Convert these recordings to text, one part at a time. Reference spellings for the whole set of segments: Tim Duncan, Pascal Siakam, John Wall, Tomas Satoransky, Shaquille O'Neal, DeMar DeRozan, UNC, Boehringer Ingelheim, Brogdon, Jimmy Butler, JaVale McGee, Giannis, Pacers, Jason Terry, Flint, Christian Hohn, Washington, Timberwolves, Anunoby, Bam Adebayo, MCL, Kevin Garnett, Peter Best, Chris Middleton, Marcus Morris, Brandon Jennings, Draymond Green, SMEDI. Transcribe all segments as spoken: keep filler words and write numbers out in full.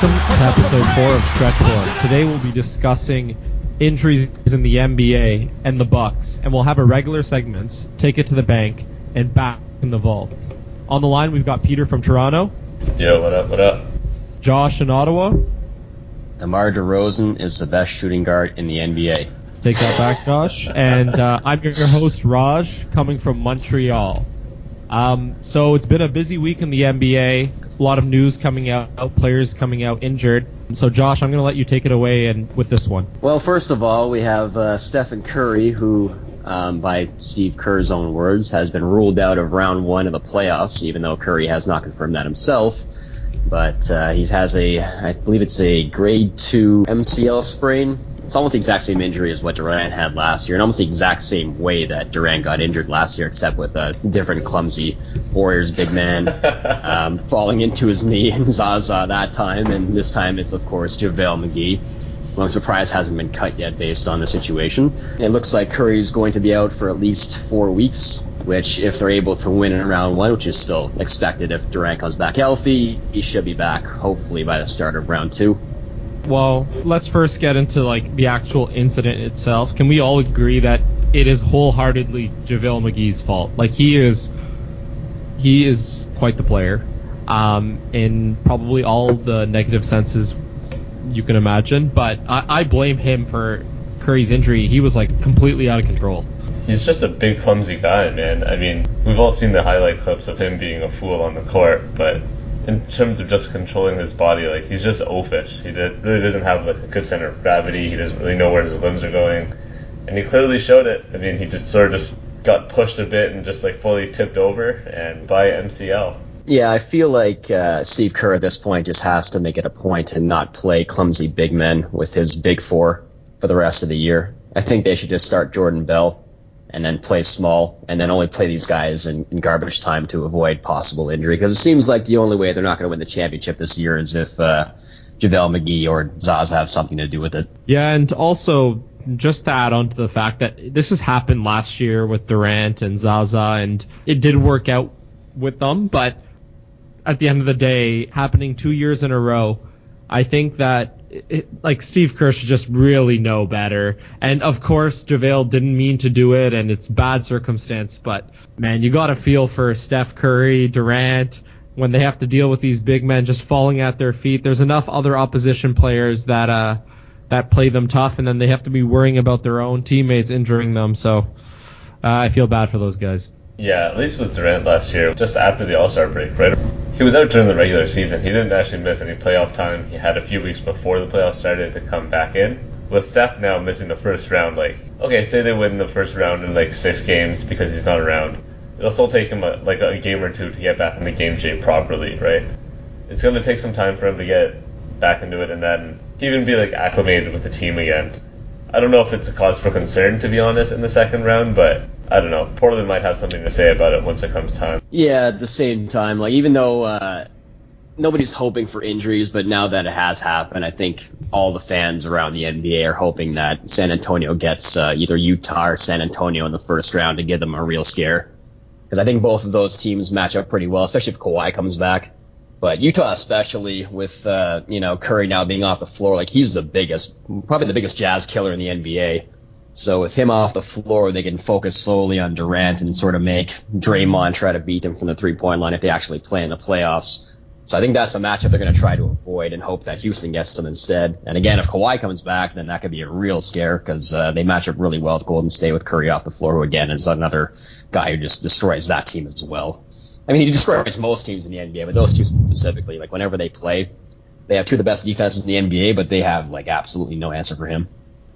Welcome to episode four of Stretch Four. Today we'll be discussing injuries in the N B A and the Bucks, and we'll have a regular segments, Take It to the Bank, and Back in the Vault. On the line, we've got Peter from Toronto. Yo, what up, what up? Josh in Ottawa. DeMar DeRozan is the best shooting guard in the N B A. Take that back, Josh. And uh, I'm your host, Raj, coming from Montreal. Um, so it's been a busy week in the N B A. A lot of news coming out, players coming out injured. So, Josh, I'm going to let you take it away and with this one. Well, first of all, we have uh, Stephen Curry, who, um, by Steve Kerr's own words, has been ruled out of round one of the playoffs, even though Curry has not confirmed that himself. But uh, he has a, I believe it's a grade two M C L sprain. It's almost the exact same injury as what Durant had last year, and almost the exact same way that Durant got injured last year, except with a different clumsy Warriors big man um, falling into his knee in Zaza that time, and this time it's, of course, JaVale McGee. Well, I'm surprised hasn't been cut yet based on the situation. It looks like Curry's going to be out for at least four weeks, which, if they're able to win in round one, which is still expected if Durant comes back healthy, he should be back, hopefully, by the start of round two. Well, let's first get into like the actual incident itself. Can we all agree that it is wholeheartedly JaVale McGee's fault? Like he is, he is quite the player, um, in probably all the negative senses you can imagine. But I, I blame him for Curry's injury. He was like completely out of control. He's just a big clumsy guy, man. I mean, we've all seen the highlight clips of him being a fool on the court, but in terms of just controlling his body, like he's just oafish. He did, really doesn't have like a good center of gravity. He doesn't really know where his limbs are going, and he clearly showed it. I mean, he just sort of just got pushed a bit and just like fully tipped over and by M C L. Yeah, I feel like uh, Steve Kerr at this point just has to make it a point to not play clumsy big men with his big four for the rest of the year. I think they should just start Jordan Bell and then play small, and then only play these guys in, in garbage time to avoid possible injury. Because it seems like the only way they're not going to win the championship this year is if uh, JaVale McGee or Zaza have something to do with it. Yeah, and also just to add on to the fact that this has happened last year with Durant and Zaza, and it did work out with them. But at the end of the day, happening two years in a row, I think that It, like Steve Kerr should just really know better. And of course JaVale didn't mean to do it, and it's bad circumstance, but man, you gotta feel for Steph Curry, Durant, when they have to deal with these big men just falling at their feet. There's enough other opposition players that uh that play them tough, and then they have to be worrying about their own teammates injuring them. So uh, I feel bad for those guys. Yeah, at least with Durant last year, just after the All-Star break, right? He was out during the regular season. He didn't actually miss any playoff time. He had a few weeks before the playoffs started to come back in. With Steph now missing the first round, like, okay, say they win the first round in like six games because he's not around. It'll still take him a, like a game or two to get back in the game shape properly, right? It's going to take some time for him to get back into it and then even be like acclimated with the team again. I don't know if it's a cause for concern, to be honest, in the second round, but I don't know. Portland might have something to say about it once it comes time. Yeah, at the same time, like even though uh, nobody's hoping for injuries, but now that it has happened, I think all the fans around the N B A are hoping that San Antonio gets uh, either Utah or San Antonio in the first round to give them a real scare. Because I think both of those teams match up pretty well, especially if Kawhi comes back. But Utah especially, with uh, you know Curry now being off the floor, like he's the biggest, probably the biggest Jazz killer in the N B A. So with him off the floor, they can focus solely on Durant and sort of make Draymond try to beat them from the three-point line if they actually play in the playoffs. So I think that's the matchup they're going to try to avoid and hope that Houston gets them instead. And again, if Kawhi comes back, then that could be a real scare because uh, they match up really well with Golden State with Curry off the floor, who again is another guy who just destroys that team as well. I mean, he destroys most teams in the N B A, but those two specifically, like whenever they play, they have two of the best defenses in the N B A, but they have like absolutely no answer for him.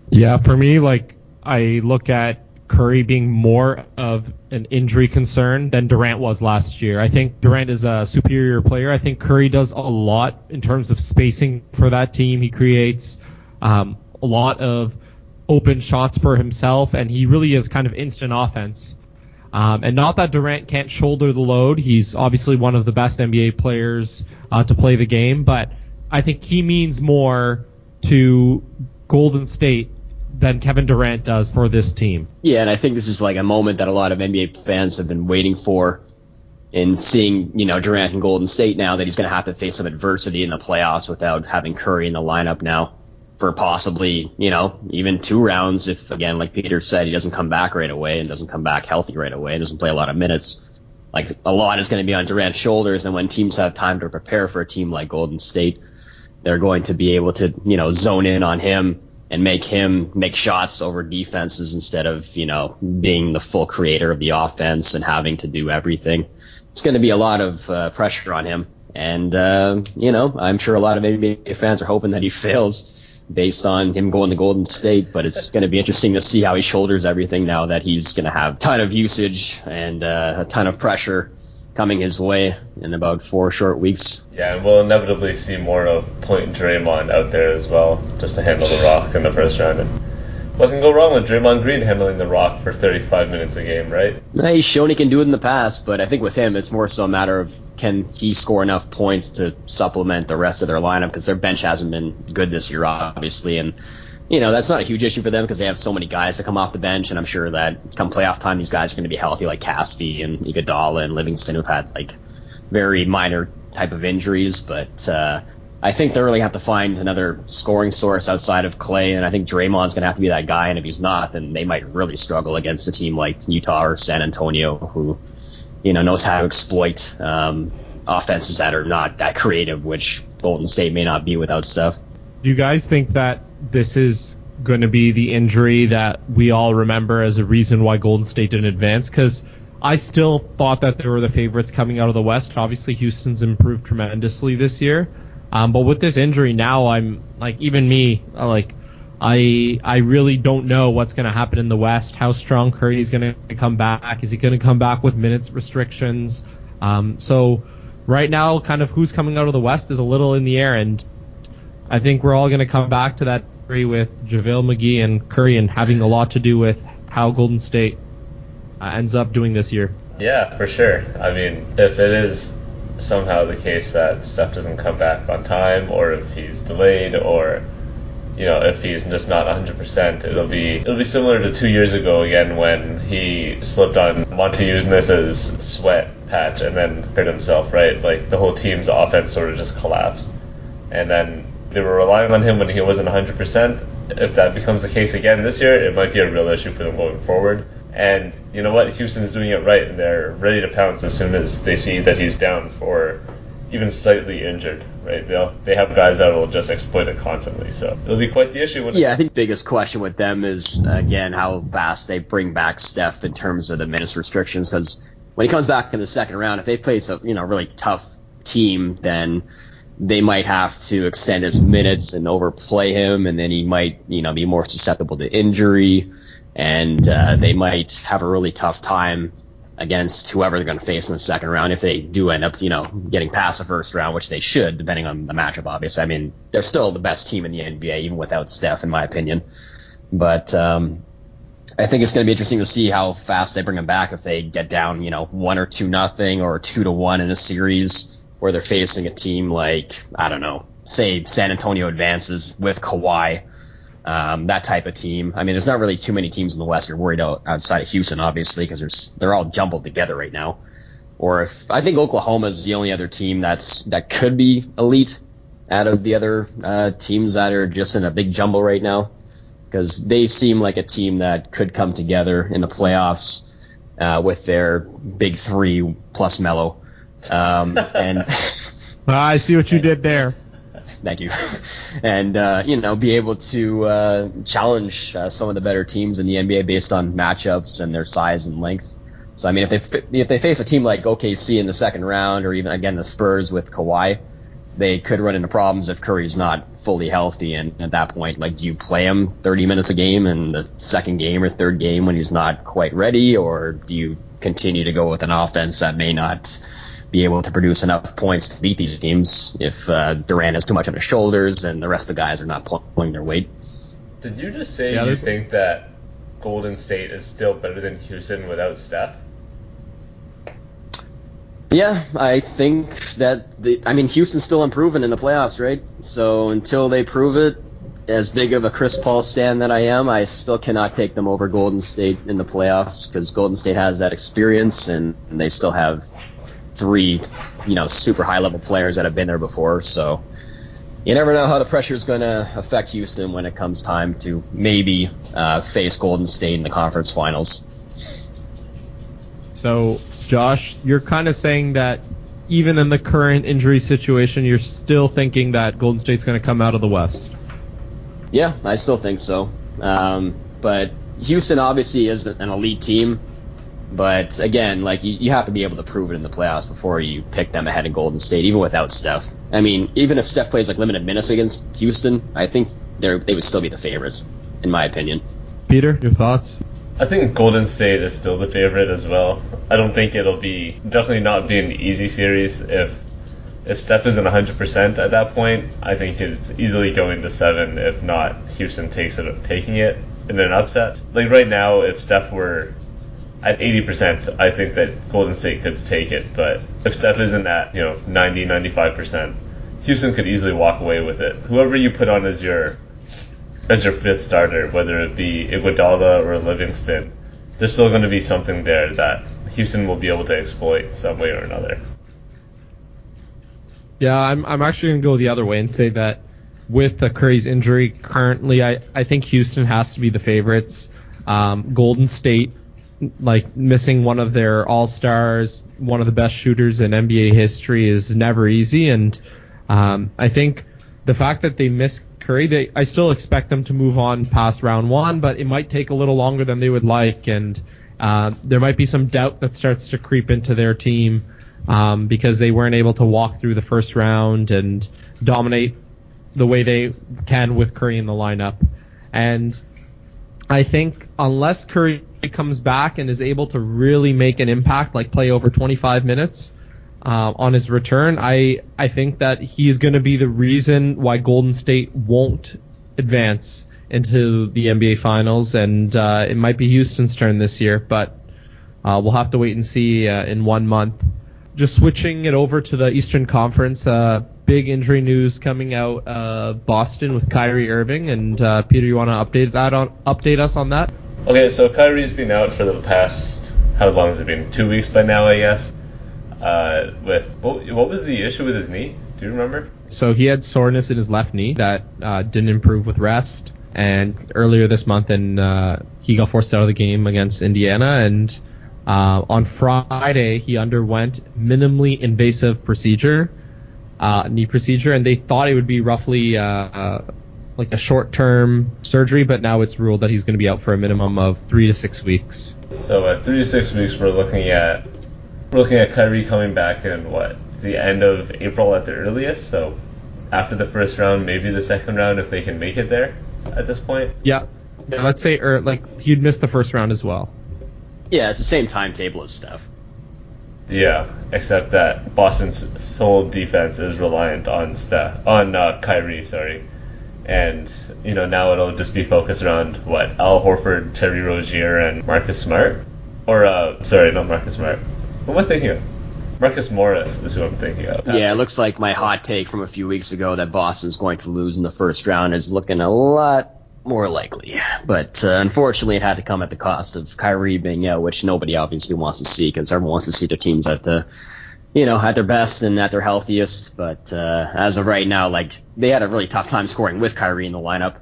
Yeah, for me, like I look at Curry being more of an injury concern than Durant was last year. I think Durant is a superior player. I think Curry does a lot in terms of spacing for that team. He creates um, a lot of open shots for himself, and he really is kind of instant offense. Um, and not that Durant can't shoulder the load. He's obviously one of the best N B A players uh, to play the game, but I think he means more to Golden State than Kevin Durant does for this team. Yeah, and I think this is like a moment that a lot of N B A fans have been waiting for. And seeing, you know, Durant in Golden State now, that he's going to have to face some adversity in the playoffs without having Curry in the lineup now for possibly, you know, even two rounds if, again, like Peter said, he doesn't come back right away and doesn't come back healthy right away and doesn't play a lot of minutes. Like, a lot is going to be on Durant's shoulders, and when teams have time to prepare for a team like Golden State, they're going to be able to, you know, zone in on him and make him make shots over defenses instead of, you know, being the full creator of the offense and having to do everything. It's going to be a lot of uh, pressure on him. And, uh, you know, I'm sure a lot of N B A fans are hoping that he fails based on him going to Golden State. But it's going to be interesting to see how he shoulders everything now that he's going to have a ton of usage and uh, a ton of pressure coming his way in about four short weeks. Yeah, and we'll inevitably see more of Point Draymond out there as well, just to handle the rock in the first round. And what can go wrong with Draymond Green handling the rock for thirty-five minutes a game, right? He's shown he can do it in the past, but I think with him, it's more so a matter of can he score enough points to supplement the rest of their lineup, because their bench hasn't been good this year, obviously, and you know, that's not a huge issue for them because they have so many guys that come off the bench, and I'm sure that come playoff time, these guys are going to be healthy, like Caspi and Iguodala and Livingston, who've had like very minor type of injuries. But uh, I think they really have to find another scoring source outside of Clay, and I think Draymond's going to have to be that guy. And if he's not, then they might really struggle against a team like Utah or San Antonio, who you know knows how to exploit um, offenses that are not that creative, which Golden State may not be without Steph. Do you guys think that this is going to be the injury that we all remember as a reason why Golden State didn't advance? Because I still thought that they were the favorites coming out of the West. Obviously, Houston's improved tremendously this year. Um, but with this injury now, I'm like, even me, like, I I really don't know what's going to happen in the West, how strong Curry is going to come back. Is he going to come back with minutes restrictions? Um, so right now, kind of who's coming out of the West is a little in the air, and I think we're all going to come back to that with JaVale McGee and Curry and having a lot to do with how Golden State uh, ends up doing this year. Yeah, for sure. I mean, if it is somehow the case that Steph doesn't come back on time, or if he's delayed, or you know, if he's just not one hundred percent, it'll be it'll be similar to two years ago again when he slipped on Monty Eustace's sweat patch and then hurt himself, right? Like, the whole team's offense sort of just collapsed. And then they were relying on him when he wasn't one hundred percent. If that becomes the case again this year, it might be a real issue for them going forward. And you know what? Houston's doing it right, and they're ready to pounce as soon as they see that he's down for even slightly injured, right? They'll, they have guys that will just exploit it constantly, so it'll be quite the issue. Yeah, I think the biggest question with them is, again, how fast they bring back Steph in terms of the minutes restrictions, because when he comes back in the second round, if they play a you know, really tough team, then they might have to extend his minutes and overplay him, and then he might, you know, be more susceptible to injury, and uh, they might have a really tough time against whoever they're going to face in the second round if they do end up, you know, getting past the first round, which they should, depending on the matchup, obviously. I mean, they're still the best team in the N B A, even without Steph, in my opinion. But um, I think it's going to be interesting to see how fast they bring him back if they get down, you know, one or two nothing or two to one in a series, where they're facing a team like, I don't know, say San Antonio advances with Kawhi, um, that type of team. I mean, there's not really too many teams in the West you're worried about outside of Houston, obviously, because they're all jumbled together right now. Or if I think Oklahoma is the only other team that's that could be elite out of the other uh, teams that are just in a big jumble right now, because they seem like a team that could come together in the playoffs uh, with their big three plus Melo. um and well, I see what you and, did there. Thank you. And uh you know be able to uh challenge uh, some of the better teams in the N B A based on matchups and their size and length. So I mean, if they if they face a team like O K C in the second round, or even again the Spurs with Kawhi, they could run into problems if Curry's not fully healthy. And at that point, like, do you play him thirty minutes a game in the second game or third game when he's not quite ready, or do you continue to go with an offense that may not be able to produce enough points to beat these teams if uh, Durant has too much on his shoulders and the rest of the guys are not pulling their weight? Did you just say yeah, you think that Golden State is still better than Houston without Steph? Yeah, I think that, the, I mean, Houston's still improving in the playoffs, right? So until they prove it, as big of a Chris Paul stan that I am, I still cannot take them over Golden State in the playoffs, because Golden State has that experience and they still have three, you know, super high level players that have been there before. So you never know how the pressure is going to affect Houston when it comes time to maybe uh, face Golden State in the conference finals. So, Josh, you're kind of saying that even in the current injury situation, you're still thinking that Golden State's going to come out of the West. Yeah, I still think so. Um, but Houston obviously is an elite team. But again, like you, you have to be able to prove it in the playoffs before you pick them ahead of Golden State, even without Steph. I mean, even if Steph plays like limited minutes against Houston, I think they they would still be the favorites, in my opinion. Peter, your thoughts? I think Golden State is still the favorite as well. I don't think it'll be definitely not be an easy series. If if Steph isn't one hundred percent at that point, I think it's easily going to seven. If not, Houston takes it taking it in an upset. Like right now, if Steph were at eighty percent, I think that Golden State could take it, but if Steph isn't at, you know, ninety, ninety-five percent, Houston could easily walk away with it. Whoever you put on as your as your fifth starter, whether it be Iguodala or Livingston, there's still going to be something there that Houston will be able to exploit some way or another. Yeah, I'm I'm actually going to go the other way and say that with the Curry's injury currently, I, I think Houston has to be the favorites. Um, Golden State, like missing one of their all-stars, one of the best shooters in N B A history, is never easy. And um, I think the fact that they missed Curry, they, I still expect them to move on past round one, but it might take a little longer than they would like. And uh, there might be some doubt that starts to creep into their team um, because they weren't able to walk through the first round and dominate the way they can with Curry in the lineup. And I think unless Curry comes back and is able to really make an impact, like play over twenty-five minutes uh, on his return, I, I think that he's going to be the reason why Golden State won't advance into the N B A Finals, and uh, it might be Houston's turn this year, but uh, we'll have to wait and see uh, in one month. Just switching it over to the Eastern Conference, uh, big injury news coming out of uh, Boston with Kyrie Irving, and uh, Peter, you want to update that on, update us on that? Okay, so Kyrie's been out for the past, how long has it been? Two weeks by now, I guess. Uh, with what, what was the issue with his knee? Do you remember? So he had soreness in his left knee that uh, didn't improve with rest. And earlier this month, and uh, he got forced out of the game against Indiana. And uh, on Friday, he underwent minimally invasive procedure, uh, knee procedure, and they thought it would be roughly Uh, uh, like a short-term surgery, but now it's ruled that he's going to be out for a minimum of three to six weeks. So at three to six weeks, we're looking at we're looking at Kyrie coming back in what the end of April at the earliest. So after the first round, maybe the second round if they can make it there. At this point, yeah, yeah let's say or like he'd miss the first round as well. Yeah, it's the same timetable as Steph. Yeah, except that Boston's whole defense is reliant on Steph on uh, Kyrie. Sorry. And, you know, now it'll just be focused around, what, Al Horford, Terry Rozier, and Marcus Smart? Or, uh, sorry, not Marcus Smart. What am I thinking of? Marcus Morris is who I'm thinking of. That's yeah, it looks like my hot take from a few weeks ago that Boston's going to lose in the first round is looking a lot more likely. But, uh, unfortunately, it had to come at the cost of Kyrie being out, which nobody obviously wants to see, because everyone wants to see their teams at the, you know, at their best and at their healthiest. But uh, as of right now, like, they had a really tough time scoring with Kyrie in the lineup.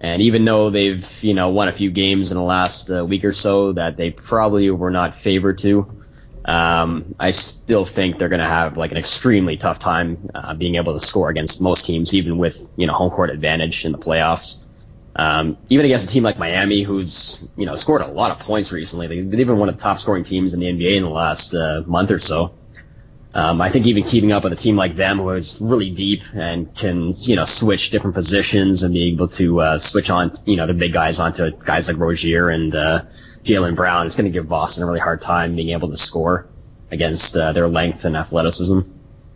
And even though they've, you know, won a few games in the last uh, week or so that they probably were not favored to, um, I still think they're going to have, like, an extremely tough time uh, being able to score against most teams, even with, you know, home court advantage in the playoffs. Um, even against a team like Miami, who's, you know, scored a lot of points recently. They've been one of the top scoring teams in the N B A in the last uh, month or so. Um, I think even keeping up with a team like them, who is really deep and can, you know, switch different positions and be able to uh, switch on, you know, the big guys onto guys like Rozier and uh, Jaylen Brown, it's going to give Boston a really hard time being able to score against uh, their length and athleticism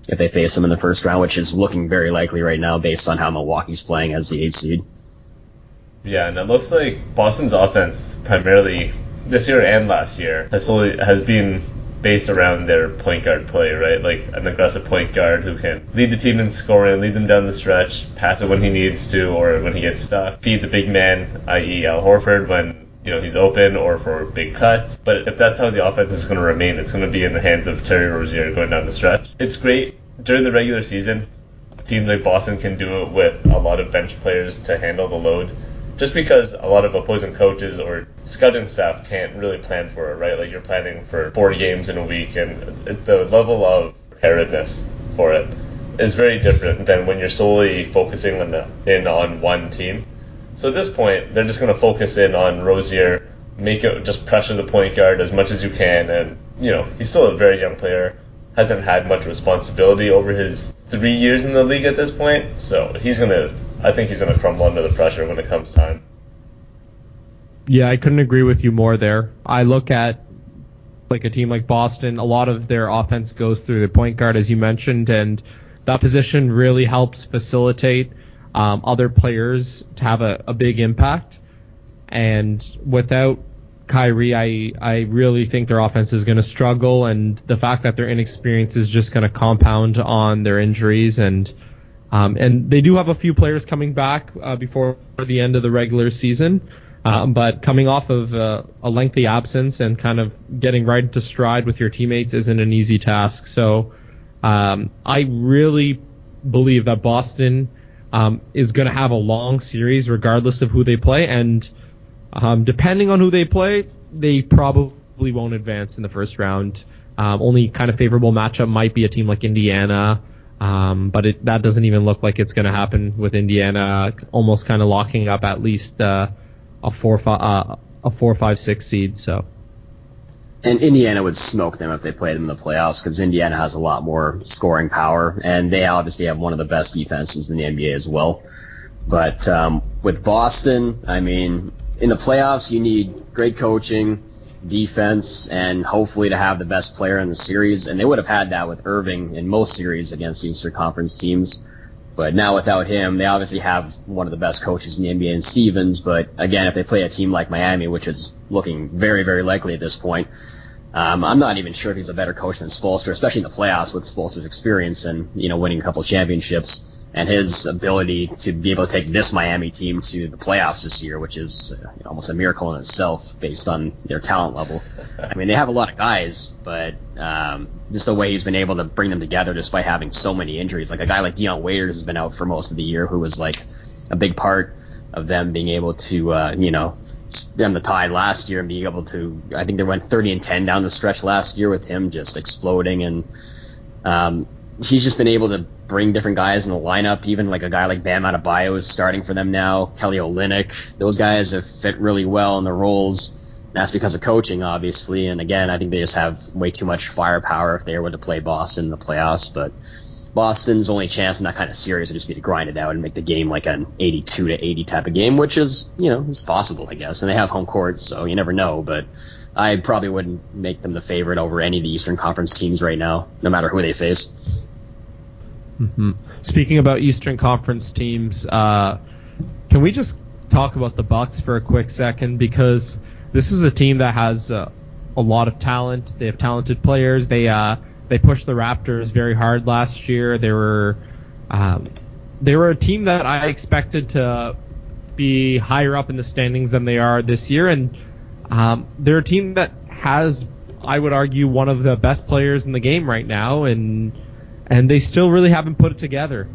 if they face them in the first round, which is looking very likely right now based on how Milwaukee's playing as the eighth seed. Yeah, and it looks like Boston's offense primarily this year and last year has slowly, has been based around their point guard play, right? Like an aggressive point guard who can lead the team in scoring, lead them down the stretch, pass it when he needs to or when he gets stuck, feed the big man, that is. Al Horford, when you know, he's open or for big cuts. But if that's how the offense is going to remain, it's going to be in the hands of Terry Rozier going down the stretch. It's great during the regular season. Teams like Boston can do it with a lot of bench players to handle the load, just because a lot of opposing coaches or scouting staff can't really plan for it, right? Like, you're planning for four games in a week, and the level of preparedness for it is very different than when you're solely focusing on the, in on one team. So at this point, they're just going to focus in on Rozier, make it just pressure the point guard as much as you can, and, you know, he's still a very young player, hasn't had much responsibility over his three years in the league at this point, so he's going to, I think he's going to crumble under the pressure when it comes time. Yeah, I couldn't agree with you more there. I look at like a team like Boston, a lot of their offense goes through the point guard, as you mentioned, and that position really helps facilitate um, other players to have a, a big impact. And without Kyrie, I I really think their offense is going to struggle, and the fact that their inexperience is just going to compound on their injuries. And um, and they do have a few players coming back uh, before the end of the regular season, um, but coming off of uh, a lengthy absence and kind of getting right into stride with your teammates isn't an easy task. So um, I really believe that Boston um, is going to have a long series regardless of who they play, and Um, depending on who they play, they probably won't advance in the first round. Um, only kind of favorable matchup might be a team like Indiana, um, but it, that doesn't even look like it's going to happen, with Indiana almost kind of locking up at least uh, a four, five, uh, a four, five, six seed. So, and Indiana would smoke them if they played them in the playoffs, because Indiana has a lot more scoring power, and they obviously have one of the best defenses in the N B A as well. But um, with Boston, I mean, in the playoffs, you need great coaching, defense, and hopefully to have the best player in the series. And they would have had that with Irving in most series against Eastern Conference teams. But now without him, they obviously have one of the best coaches in the N B A in Stevens. But again, if they play a team like Miami, which is looking very, very likely at this point, um, I'm not even sure if he's a better coach than Spoelstra, especially in the playoffs with Spoelstra's experience and, you know, winning a couple championships. And his ability to be able to take this Miami team to the playoffs this year, which is almost a miracle in itself based on their talent level. I mean, they have a lot of guys, but um, just the way he's been able to bring them together despite having so many injuries. Like a guy like Deion Waiters has been out for most of the year, who was like a big part of them being able to, uh, you know, stem the tide last year and being able to, I think they went thirty and ten down the stretch last year with him just exploding. And um, he's just been able to bring different guys in the lineup, even like a guy like Bam Adebayo is starting for them now, Kelly Olynyk. Those guys have fit really well in their roles, and that's because of coaching, obviously. And again, I think they just have way too much firepower if they were to play Boston in the playoffs. But Boston's only chance in that kind of series would just be to grind it out and make the game like an eighty-two to eighty type of game, which is, you know, it's possible, I guess. And they have home court, so you never know, but I probably wouldn't make them the favorite over any of the Eastern Conference teams right now, no matter who they face. Mm-hmm. Speaking about Eastern Conference teams, uh, can we just talk about the Bucks for a quick second? Because this is a team that has uh, a lot of talent. They have talented players. They uh, they pushed the Raptors very hard last year. They were um, they were a team that I expected to be higher up in the standings than they are this year, and um, they're a team that has, I would argue, one of the best players in the game right now, and. And they still really haven't put it together.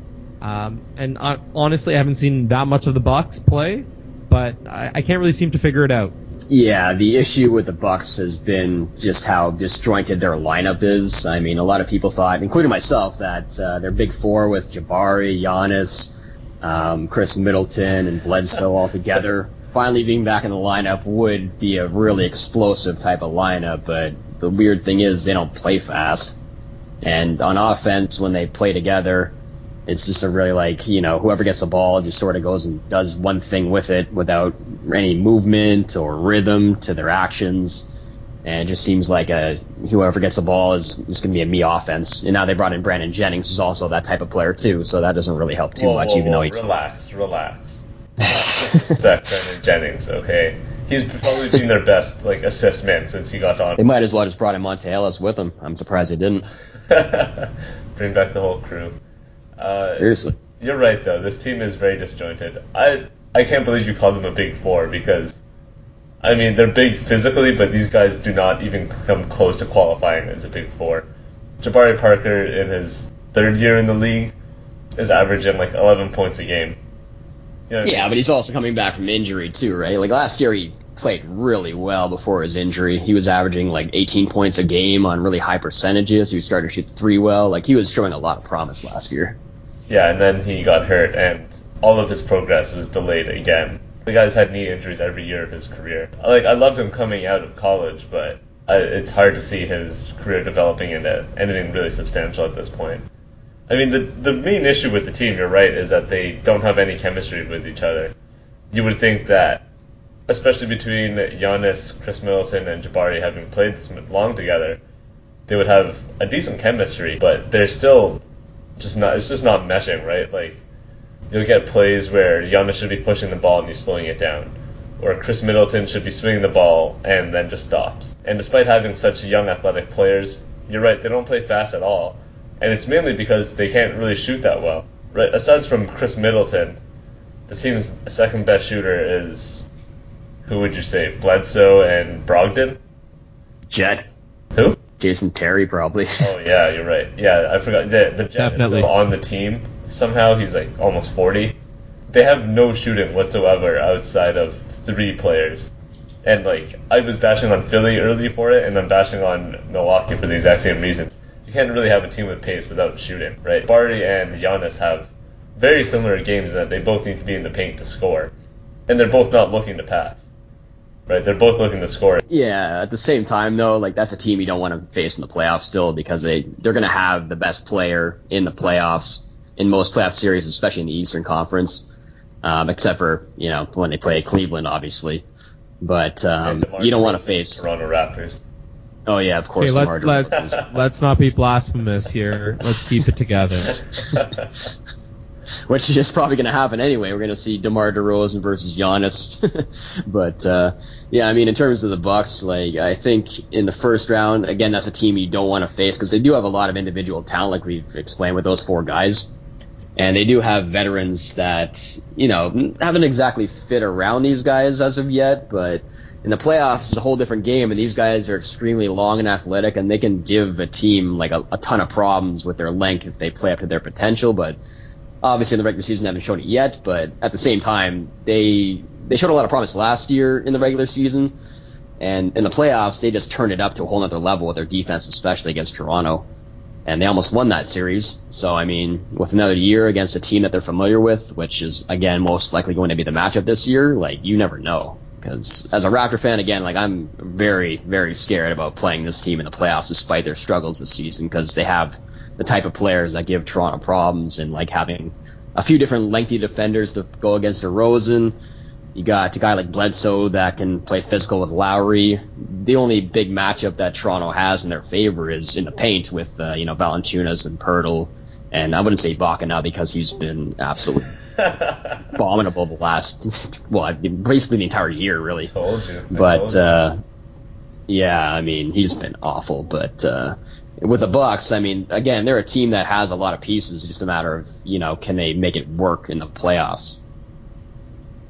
Um, and uh, honestly, I haven't seen that much of the Bucks play, but I, I can't really seem to figure it out. Yeah, the issue with the Bucks has been just how disjointed their lineup is. I mean, a lot of people thought, including myself, that uh, their big four with Jabari, Giannis, um, Chris Middleton, and Bledsoe all together, finally being back in the lineup would be a really explosive type of lineup. But the weird thing is they don't play fast. And on offense, when they play together, it's just a really like, you know, whoever gets the ball just sort of goes and does one thing with it without any movement or rhythm to their actions. And it just seems like a, whoever gets the ball is, is going to be a me offense. And now they brought in Brandon Jennings, who's also that type of player, too. So that doesn't really help too whoa, much, whoa, even whoa, though he's. Relax, relax. Brandon Jennings, okay. He's probably been their best like assist man since he got on. They might as well just brought him on to Ellis with him. I'm surprised they didn't. Bring back the whole crew. Uh, Seriously. You're right, though. This team is very disjointed. I I can't believe you called them a big four, because I mean, they're big physically, but these guys do not even come close to qualifying as a big four. Jabari Parker, in his third year in the league, is averaging like eleven points a game. You know, yeah, but he's also coming back from injury too, right? Like last year, he played really well before his injury. He was averaging like eighteen points a game on really high percentages. He was starting to shoot the three well. Like he was showing a lot of promise last year. Yeah, and then he got hurt, and all of his progress was delayed again. The guy's had knee injuries every year of his career. Like I loved him coming out of college, but I, it's hard to see his career developing into anything really substantial at this point. I mean, the the main issue with the team, you're right, is that they don't have any chemistry with each other. You would think that, especially between Giannis, Chris Middleton, and Jabari having played this long together, they would have a decent chemistry, but they're still just not, it's just not meshing, right? Like, you'll get plays where Giannis should be pushing the ball and he's slowing it down, or Chris Middleton should be swinging the ball and then just stops. And despite having such young athletic players, you're right, they don't play fast at all. And it's mainly because they can't really shoot that well. Right? Aside from Chris Middleton, the team's second best shooter is, who would you say, Bledsoe and Brogdon? Jet. Who? Jason Terry, probably. Oh, yeah, you're right. Yeah, I forgot. The, the Jet Definitely. is still on the team. Somehow he's like almost forty. They have no shooting whatsoever outside of three players. And like I was bashing on Philly early for it, and I'm bashing on Milwaukee for the exact same reason. You can't really have a team with pace without shooting, right? Barty and Giannis have very similar games in that they both need to be in the paint to score, and they're both not looking to pass, right? They're both looking to score. Yeah, at the same time, though, like that's a team you don't want to face in the playoffs still, because they, they're going to have the best player in the playoffs, in most playoff series, especially in the Eastern Conference, um, except for, you know, when they play Cleveland, obviously. But um, you don't want to face Toronto Raptors. Oh, yeah, of course. Okay, let, let's, let's not be blasphemous here. Let's keep it together. Which is probably going to happen anyway. We're going to see DeMar DeRozan versus Giannis. But, uh, yeah, I mean, in terms of the Bucks, like I think in the first round, again, that's a team you don't want to face because they do have a lot of individual talent, like we've explained with those four guys. And they do have veterans that, you know, haven't exactly fit around these guys as of yet, but in the playoffs, it's a whole different game, and these guys are extremely long and athletic, and they can give a team like a, a ton of problems with their length if they play up to their potential. But obviously, in the regular season, they haven't shown it yet. But at the same time, they they showed a lot of promise last year in the regular season, and in the playoffs, they just turned it up to a whole other level with their defense, especially against Toronto, and they almost won that series. So I mean, with another year against a team that they're familiar with, which is again most likely going to be the matchup this year, like you never know. Because as a Raptor fan, again, like I'm very, very scared about playing this team in the playoffs despite their struggles this season, because they have the type of players that give Toronto problems, and like having a few different lengthy defenders to go against DeRozan. You got a guy like Bledsoe that can play physical with Lowry. The only big matchup that Toronto has in their favor is in the paint with, uh, you know, Valanciunas and Pirtle. And I wouldn't say Baca now because he's been absolutely abominable the last, well, basically the entire year, really. Told you. But, uh, yeah, I mean, he's been awful. But uh, with the Bucks, I mean, again, they're a team that has a lot of pieces. It's just a matter of, you know, can they make it work in the playoffs?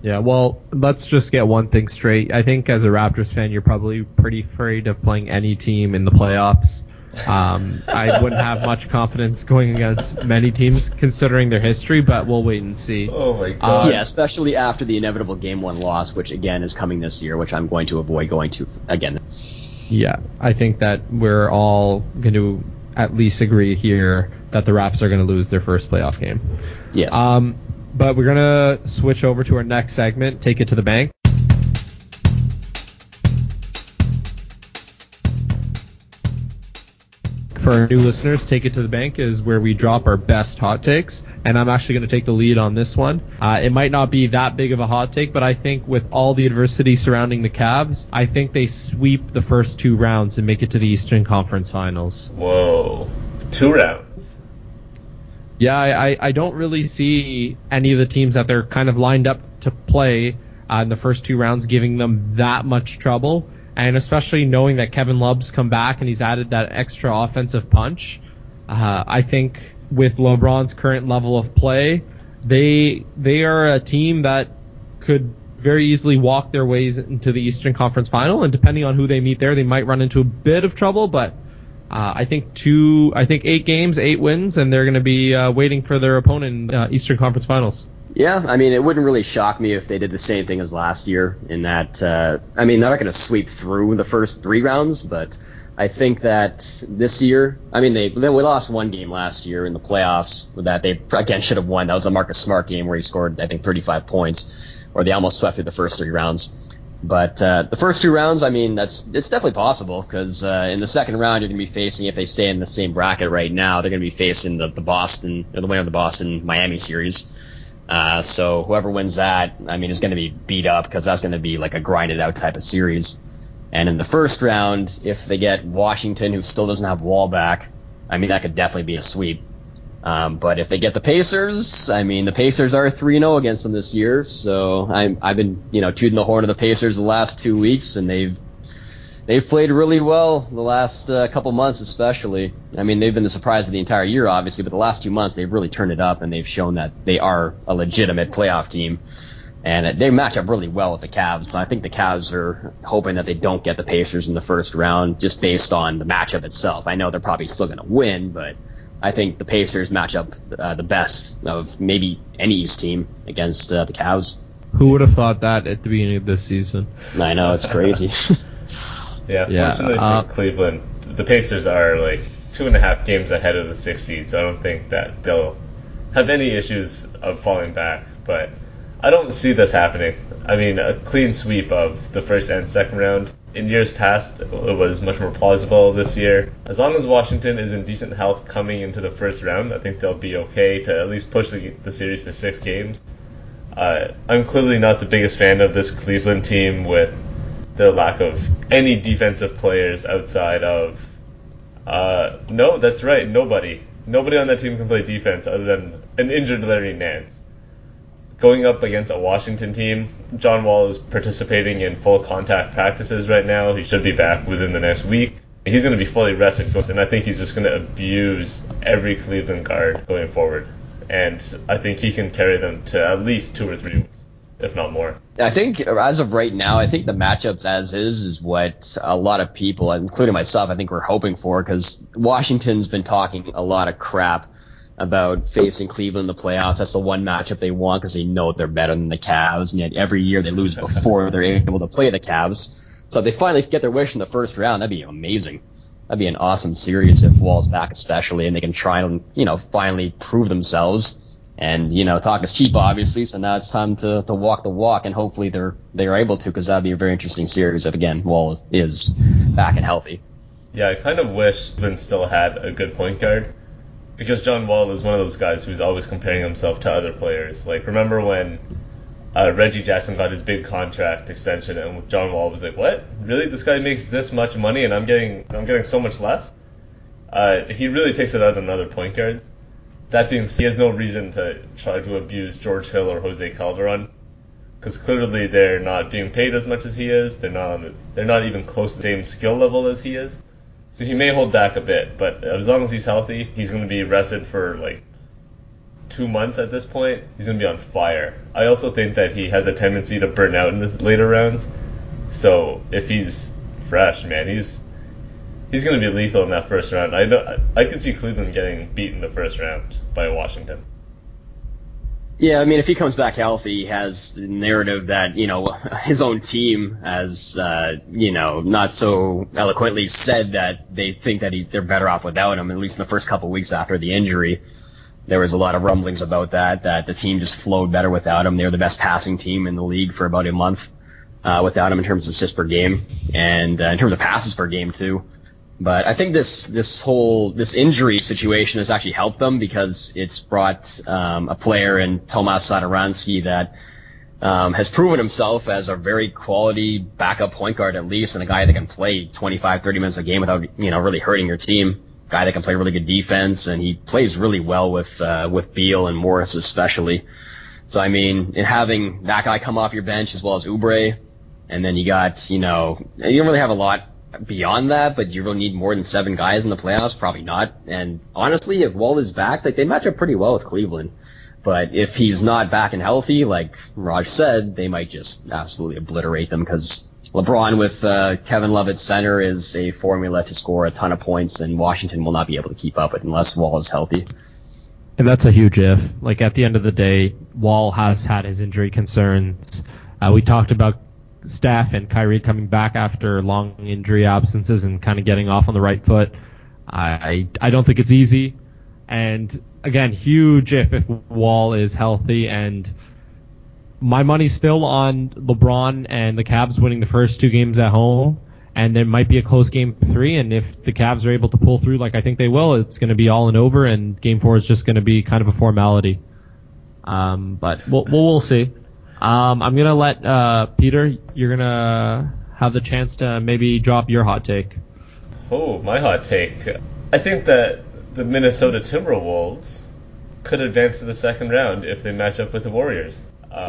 Yeah, well, let's just get one thing straight. I think as a Raptors fan, you're probably pretty afraid of playing any team in the playoffs. um, I wouldn't have much confidence going against many teams considering their history, but we'll wait and see. Oh my god! Um, yeah, especially after the inevitable game one loss, which again is coming this year, which I'm going to avoid going to again. Yeah, I think that we're all going to at least agree here that the Raps are going to lose their first playoff game. Yes. Um, but we're going to switch over to our next segment, Take It to the Bank. For our new listeners, Take It to the Bank is where we drop our best hot takes, and I'm actually going to take the lead on this one. Uh, it might not be that big of a hot take, but I think with all the adversity surrounding the Cavs, I think they sweep the first two rounds and make it to the Eastern Conference Finals. Whoa. Two rounds. Yeah, I, I don't really see any of the teams that they're kind of lined up to play uh, in the first two rounds giving them that much trouble. And especially knowing that Kevin Love's come back and he's added that extra offensive punch, uh, I think with LeBron's current level of play, they they are a team that could very easily walk their ways into the Eastern Conference Final, and depending on who they meet there, they might run into a bit of trouble, but uh, I think two, I think eight games, eight wins, and they're going to be uh, waiting for their opponent in uh, Eastern Conference Finals. Yeah, I mean, it wouldn't really shock me if they did the same thing as last year in that, uh, I mean, they're not going to sweep through the first three rounds, but I think that this year, I mean, they, they we lost one game last year in the playoffs that they, again, should have won. That was a Marcus Smart game where he scored, I think, thirty-five points, or they almost swept through the first three rounds. But uh, the first two rounds, I mean, that's it's definitely possible because uh, in the second round, you're going to be facing, if they stay in the same bracket right now, they're going to be facing the, the Boston, or the winner of the Boston-Miami series. Uh, so whoever wins that, I mean, is going to be beat up because that's going to be like a grinded-out type of series. And in the first round, if they get Washington, who still doesn't have Wall back, I mean, that could definitely be a sweep. Um, but if they get the Pacers, I mean, the Pacers are three and oh against them this year. So I'm, I've been, you know, tooting the horn of the Pacers the last two weeks, and they've they've played really well the last uh, couple months especially. I mean, they've been the surprise of the entire year, obviously, but the last two months they've really turned it up, and they've shown that they are a legitimate playoff team. And they match up really well with the Cavs. So I think the Cavs are hoping that they don't get the Pacers in the first round just based on the matchup itself. I know they're probably still going to win, but I think the Pacers match up uh, the best of maybe any East team against uh, the Cavs. Who would have thought that at the beginning of this season? I know, it's crazy. Yeah, fortunately yeah, uh, for Cleveland, the Pacers are like two and a half games ahead of the sixth seed, so I don't think that they'll have any issues of falling back. But I don't see this happening. I mean, a clean sweep of the first and second round. In years past, it was much more plausible this year. As long as Washington is in decent health coming into the first round, I think they'll be okay to at least push the, the series to six games. Uh, I'm clearly not the biggest fan of this Cleveland team with the lack of any defensive players outside of uh, no, that's right, nobody. Nobody on that team can play defense other than an injured Larry Nance. Going up against a Washington team, John Wall is participating in full contact practices right now. He should be back within the next week. He's going to be fully rested, and I think he's just going to abuse every Cleveland guard going forward. And I think he can carry them to at least two or three wins, if not more. I think as of right now, I think the matchups as is is what a lot of people, including myself, I think we're hoping for, because Washington's been talking a lot of crap about facing Cleveland in the playoffs. That's the one matchup they want because they know they're better than the Cavs, and yet every year they lose before they're able to play the Cavs. So if they finally get their wish in the first round, that'd be amazing. That'd be an awesome series if Wall's back especially, and they can try and, you know, finally prove themselves. And, you know, talk is cheap, obviously, so now it's time to, to walk the walk, and hopefully they're they're able to, because that would be a very interesting series if, again, Wall is back and healthy. Yeah, I kind of wish Vin still had a good point guard, because John Wall is one of those guys who's always comparing himself to other players. Like, remember when uh, Reggie Jackson got his big contract extension, and John Wall was like, what? Really? This guy makes this much money, and I'm getting, I'm getting so much less? Uh, he really takes it out on other point guards. That being said, he has no reason to try to abuse George Hill or Jose Calderon, because clearly they're not being paid as much as he is. They're not on the, they're not even close to the same skill level as he is. So he may hold back a bit, but as long as he's healthy, he's going to be rested for like two months at this point. He's going to be on fire. I also think that he has a tendency to burn out in the later rounds. So if he's fresh, man, he's he's going to be lethal in that first round. I know, I could see Cleveland getting beat in the first round by Washington. Yeah, I mean, if he comes back healthy, he has the narrative that, you know, his own team has, uh, you know, not so eloquently said that they think that he, they're better off without him, at least in the first couple of weeks after the injury. There was a lot of rumblings about that, that the team just flowed better without him. They were the best passing team in the league for about a month uh, without him in terms of assists per game and uh, in terms of passes per game, too. But I think this this whole this injury situation has actually helped them, because it's brought um, a player in Tomas Satoransky that um, has proven himself as a very quality backup point guard at least, and a guy that can play twenty-five, thirty minutes a game without, you know, really hurting your team. Guy that can play really good defense, and he plays really well with uh, with Beal and Morris especially. So I mean, in having that guy come off your bench as well as Oubre, and then you got, you know, you don't really have a lot beyond that, but you really need more than seven guys in the playoffs? Probably not. And honestly, if Wall is back, like, they match up pretty well with Cleveland. But if he's not back and healthy, like Raj said, they might just absolutely obliterate them, because LeBron with uh, Kevin Love at center is a formula to score a ton of points, and Washington will not be able to keep up with unless Wall is healthy. And that's a huge if. Like, at the end of the day, Wall has had his injury concerns. Uh, we talked about Steph and Kyrie coming back after long injury absences and kind of getting off on the right foot. I I don't think it's easy. And again, huge if if Wall is healthy. And my money's still on LeBron and the Cavs winning the first two games at home. And there might be a close game three. And if the Cavs are able to pull through like I think they will, it's going to be all and over. And game four is just going to be kind of a formality. Um, but we'll, we'll, we'll see. Um, I'm going to let uh, Peter, you're going to have the chance to maybe drop your hot take. Oh, my hot take. I think that the Minnesota Timberwolves could advance to the second round if they match up with the Warriors. Uh,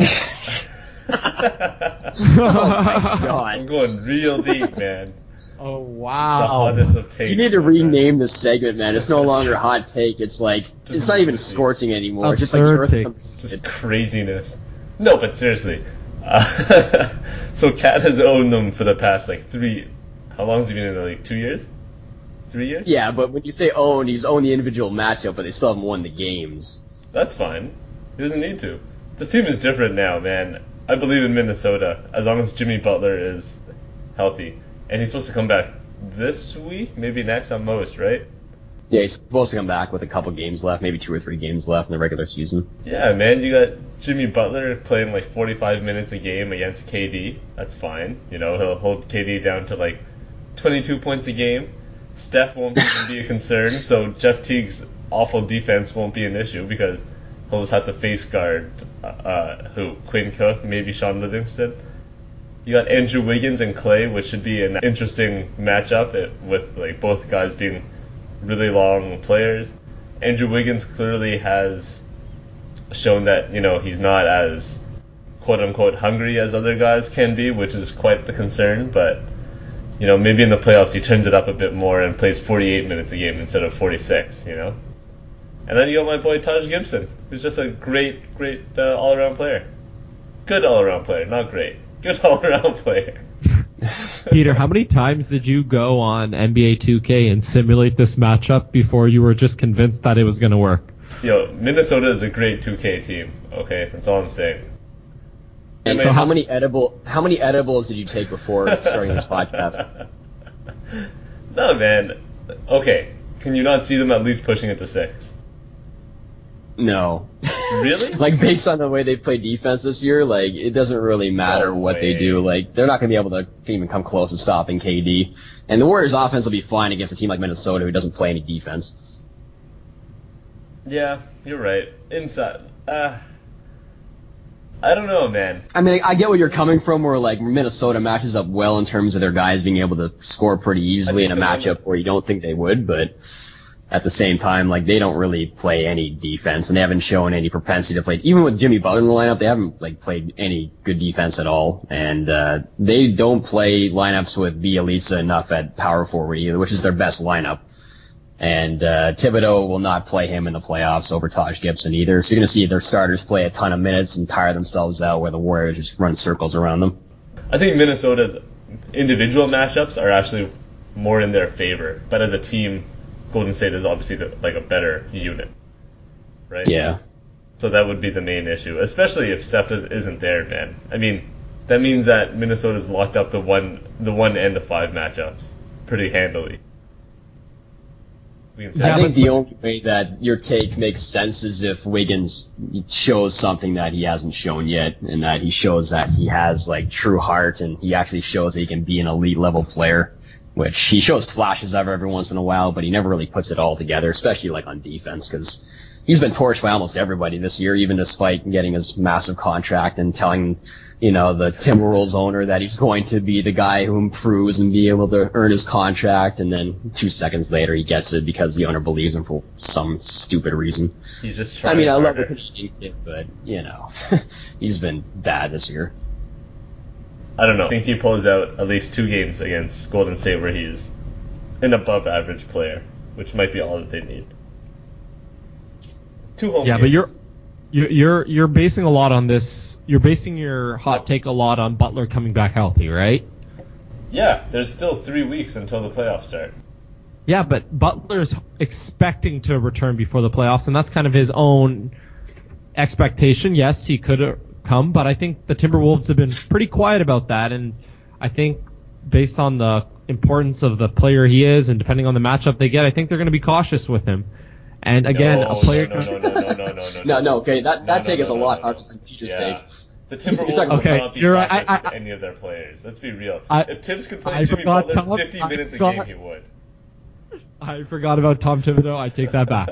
oh my God. I'm going real deep, man. Oh, wow. The hottest of takes. You need to rename this segment, man. It's no longer hot take. It's like, just it's not even scorching anymore. Just like the earth comes. Just craziness. No, but seriously. Uh, so Cat has owned them for the past, like, three... How long has he been in the league? Two years? Three years? Yeah, but when you say owned, he's owned the individual matchup, but they still haven't won the games. That's fine. He doesn't need to. This team is different now, man. I believe in Minnesota, as long as Jimmy Butler is healthy. And he's supposed to come back this week? Maybe next at most, right? Yeah, he's supposed to come back with a couple games left, maybe two or three games left in the regular season. Yeah, man, you got Jimmy Butler playing like forty-five minutes a game against K D. That's fine. You know, he'll hold K D down to like twenty-two points a game. Steph won't be a concern, so Jeff Teague's awful defense won't be an issue because he'll just have to face guard uh, who? Quinn Cook, maybe Sean Livingston. You got Andrew Wiggins and Clay, which should be an interesting matchup with like both guys being really long players. Andrew Wiggins clearly has shown that, you know, he's not as quote-unquote hungry as other guys can be, which is quite the concern, but, you know, maybe in the playoffs he turns it up a bit more and plays forty-eight minutes a game instead of forty-six, you know? And then you got my boy Taj Gibson, who's just a great, great uh, all-around player. Good all-around player, not great. Good all-around player. Peter, how many times did you go on N B A two K and simulate this matchup before you were just convinced that it was going to work? Yo, Minnesota is a great two K team. Okay, that's all I'm saying. And so, how many edible how many edibles did you take before starting this podcast? No, man. Okay, can you not see them at least pushing it to six? No. Really? Like, based on the way they play defense this year, like, it doesn't really matter no what way. they do. Like, they're not going to be able to even come close to stopping K D. And the Warriors' offense will be fine against a team like Minnesota who doesn't play any defense. Yeah, you're right. Inside. Uh, I don't know, man. I mean, I get where you're coming from, where, like, Minnesota matches up well in terms of their guys being able to score pretty easily in a matchup where you don't think they would, but... At the same time, like, they don't really play any defense, and they haven't shown any propensity to play. Even with Jimmy Butler in the lineup, they haven't, like, played any good defense at all. And uh they don't play lineups with Bielitsa enough at power forward either, which is their best lineup. And uh Thibodeau will not play him in the playoffs over Taj Gibson either. So you're going to see their starters play a ton of minutes and tire themselves out, where the Warriors just run circles around them. I think Minnesota's individual matchups are actually more in their favor, but as a team... Golden State is obviously the, like a better unit, right? Yeah. So that would be the main issue, especially if Steph isn't there, man. I mean, that means that Minnesota's locked up the one, the one and the five matchups pretty handily. I think the only way that your take makes sense is if Wiggins shows something that he hasn't shown yet, and that he shows that he has like true heart, and he actually shows that he can be an elite level player. Which he shows flashes of every once in a while, but he never really puts it all together, especially like on defense, because he's been torched by almost everybody this year, even despite getting his massive contract and telling, you know, the Timberwolves owner that he's going to be the guy who improves and be able to earn his contract, and then two seconds later he gets it because the owner believes him for some stupid reason. He's just trying I mean, I love the Canadian kid, but, you know, he's been bad this year. I don't know. I think he pulls out at least two games against Golden State where he's an above-average player, which might be all that they need. Two home yeah, games. Yeah, but you're You're, you're you're basing a lot on this. You're basing your hot take a lot on Butler coming back healthy, right? Yeah, there's still three weeks until the playoffs start. Yeah, but Butler's expecting to return before the playoffs, and that's kind of his own expectation. Yes, he could come, but I think the Timberwolves have been pretty quiet about that, and I think based on the importance of the player he is and depending on the matchup they get, I think they're going to be cautious with him. And again, no, a player. No, no, no, no, no, no, no, no. No, no, okay, that, that no, take no, is a no, lot harder no, than Peter's yeah. take. The Timberwolves like, okay, will not be cautious right, with any of their players. Let's be real. I, if Tibbs could play I Jimmy Butler Tom, fifty I minutes forgot, a game, he would. I forgot about Tom Thibodeau. I take that back.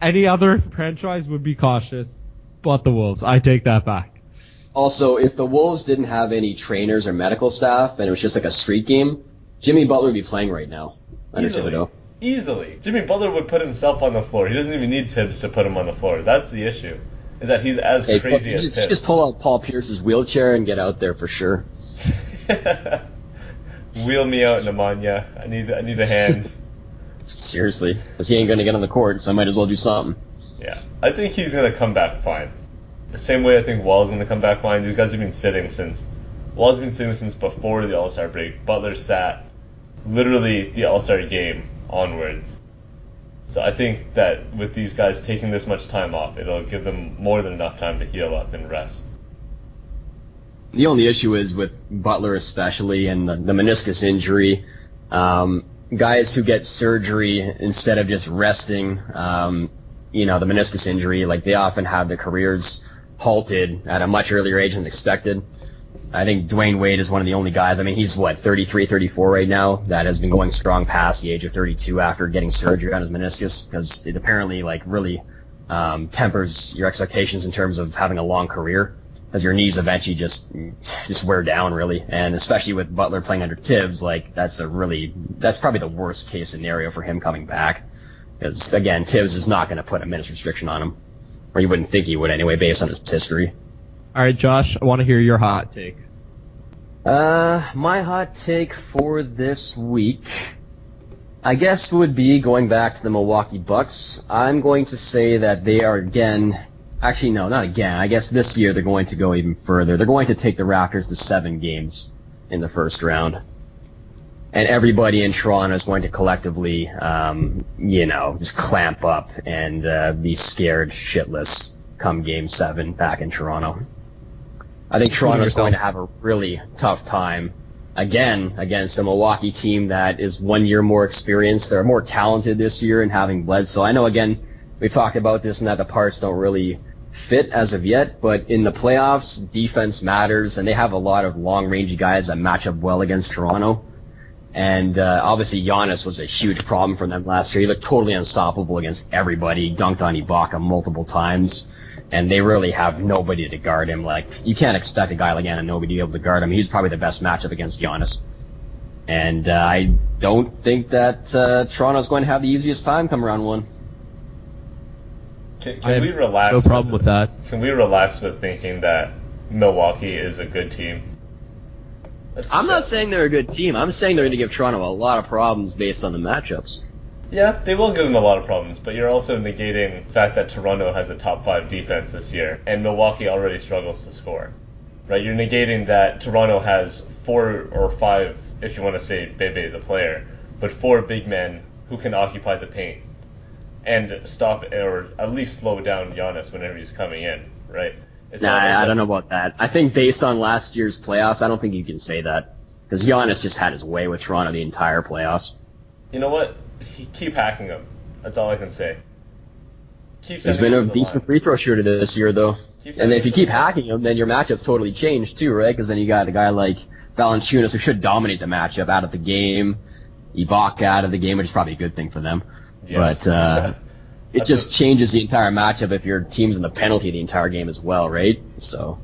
Any other franchise would be cautious, but the Wolves. I take that back. Also, if the Wolves didn't have any trainers or medical staff and it was just like a street game, Jimmy Butler would be playing right now under Easily. Thibodeau. Easily. Jimmy Butler would put himself on the floor. He doesn't even need Tibbs to put him on the floor. That's the issue, is that he's as hey, crazy as Tibbs. Just, just pull out Paul Pierce's wheelchair and get out there for sure. Wheel me out, Nemanja. I need, I need a hand. Seriously. Because he ain't going to get on the court, so I might as well do something. Yeah. I think he's going to come back fine. The same way I think Wall's going to come back fine. These guys have been sitting since... Wall's been sitting since before the All-Star break. Butler sat literally the All-Star game onwards. So I think that with these guys taking this much time off, it'll give them more than enough time to heal up and rest. The only issue is with Butler especially and the, the meniscus injury, um, guys who get surgery instead of just resting, um, you know, the meniscus injury, like they often have their careers halted at a much earlier age than expected. I think Dwayne Wade is one of the only guys. I mean, he's, what, thirty-three, thirty-four right now, that has been going strong past the age of thirty-two after getting surgery on his meniscus, because it apparently, like, really um, tempers your expectations in terms of having a long career, because your knees eventually just just wear down, really. And especially with Butler playing under Tibbs, like, that's a really – that's probably the worst-case scenario for him coming back, because, again, Tibbs is not going to put a minutes restriction on him, or you wouldn't think he would anyway based on his history. All right, Josh, I want to hear your hot take. Uh, my hot take for this week, I guess, would be going back to the Milwaukee Bucks. I'm going to say that they are again, actually, no, not again. I guess this year they're going to go even further. They're going to take the Raptors to seven games in the first round. And everybody in Toronto is going to collectively, um, you know, just clamp up and uh, be scared shitless come game seven back in Toronto. I think Toronto's going to have a really tough time, again, against a Milwaukee team that is one year more experienced. They're more talented this year in having Bledsoe. I know, again, we've talked about this and that the parts don't really fit as of yet, but in the playoffs, defense matters, and they have a lot of long-range guys that match up well against Toronto. And uh, obviously Giannis was a huge problem for them last year. He looked totally unstoppable against everybody. He dunked on Ibaka multiple times. And they really have nobody to guard him. Like, you can't expect a guy like Anunoby to be able to guard him. He's probably the best matchup against Giannis. And uh, I don't think that uh, Toronto's going to have the easiest time come round one. Can, can we relax? No problem with, with that. Can we relax with thinking that Milwaukee is a good team? That's I'm not saying they're a good team. I'm saying they're going to give Toronto a lot of problems based on the matchups. Yeah, they will give them a lot of problems, but you're also negating the fact that Toronto has a top five defense this year, and Milwaukee already struggles to score, right? You're negating that Toronto has four or five, if you want to say Bebe is a player, but four big men who can occupy the paint and stop or at least slow down Giannis whenever he's coming in, right? It's nah, I don't know about that. I think based on last year's playoffs, I don't think you can say that, because Giannis just had his way with Toronto the entire playoffs. You know what? He keep hacking them. That's all I can say. Keep He's been a decent line. Free throw shooter this year, though. And if you keep hacking him, then your matchup's totally changed, too, right? Because then you got a guy like Valanciunas, who should dominate the matchup, out of the game. Ibaka out of the game, which is probably a good thing for them. Yes. But uh, it just a- changes the entire matchup if your team's in the penalty the entire game as well, right? So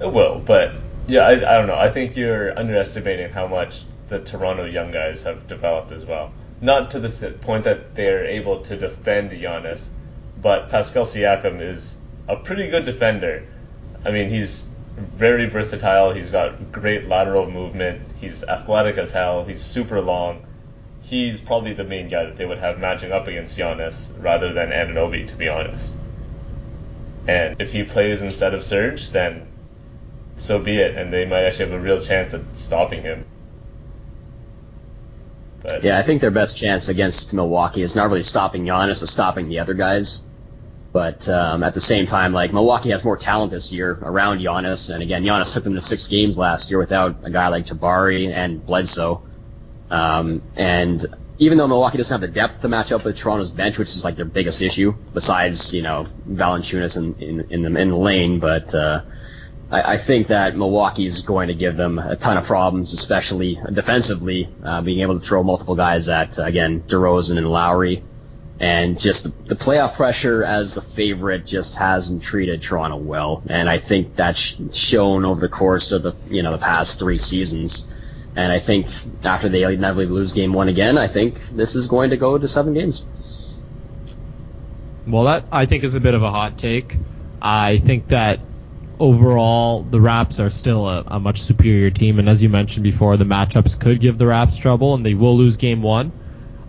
it will, but yeah, I, I don't know. I think you're underestimating how much the Toronto young guys have developed as well. Not to the point that they're able to defend Giannis, but Pascal Siakam is a pretty good defender. I mean, he's very versatile. He's got great lateral movement. He's athletic as hell. He's super long. He's probably the main guy that they would have matching up against Giannis rather than Anunoby, to be honest. And if he plays instead of Serge, then so be it. And they might actually have a real chance at stopping him. But yeah, I think their best chance against Milwaukee is not really stopping Giannis, but stopping the other guys. But um, at the same time, like, Milwaukee has more talent this year around Giannis. And again, Giannis took them to six games last year without a guy like Jabari and Bledsoe. Um, and even though Milwaukee doesn't have the depth to match up with Toronto's bench, which is like their biggest issue, besides, you know, Valanciunas in, in, in, the, in the lane, but uh, I, I think that Milwaukee's going to give them a ton of problems, especially defensively, uh, being able to throw multiple guys at, uh, again, DeRozan and Lowry. And just the, the playoff pressure as the favorite just hasn't treated Toronto well. And I think that's shown over the course of the, you know, the past three seasons. And I think after they inevitably lose game one again, I think this is going to go to seven games. Well, that, I think, is a bit of a hot take. I think that overall the Raps are still a, a much superior team. And as you mentioned before, the matchups could give the Raps trouble, and they will lose game one.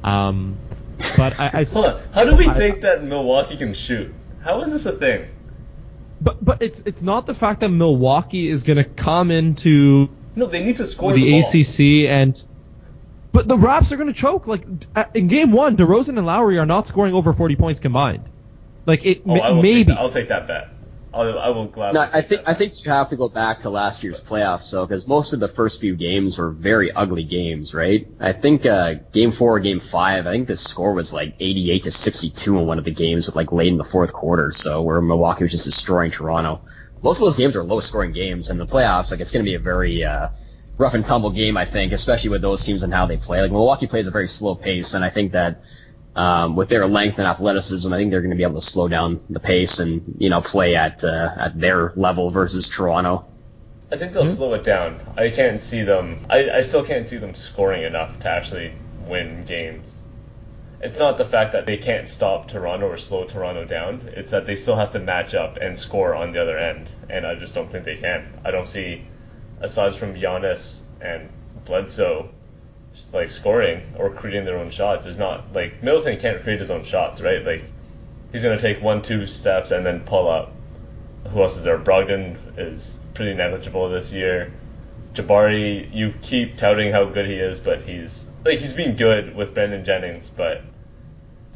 Um, but I, I still, Hold on. How do we I, think that Milwaukee can shoot? How is this a thing? But but it's it's not the fact that Milwaukee is going to come into... No, they need to score the, the ball. A C C and but the Raps are going to choke. Like in game one, DeRozan and Lowry are not scoring over forty points combined. Like it oh, m- maybe take I'll take that bet. I'll, I will gladly. No, I think I think you have to go back to last year's playoffs, so because most of the first few games were very ugly games, right? I think uh, game four or game five, I think the score was like eighty-eight to sixty-two in one of the games, with like late in the fourth quarter, so where Milwaukee was just destroying Toronto. Most of those games are low-scoring games, and the playoffs, like, it's going to be a very uh, rough-and-tumble game, I think, especially with those teams and how they play. Like, Milwaukee plays a very slow pace, and I think that um, with their length and athleticism, I think they're going to be able to slow down the pace and, you know, play at uh, at their level versus Toronto. I think they'll mm-hmm. slow it down. I can't see them. I, I still can't see them scoring enough to actually win games. It's not the fact that they can't stop Toronto or slow Toronto down. It's that they still have to match up and score on the other end, and I just don't think they can. I don't see, aside from Giannis and Bledsoe, like, scoring or creating their own shots. There's not, like, Middleton can't create his own shots, right? Like, he's going to take one, two steps and then pull up. Who else is there? Brogdon is pretty negligible this year. Jabari, you keep touting how good he is, but he's like he's been good with Brandon Jennings, but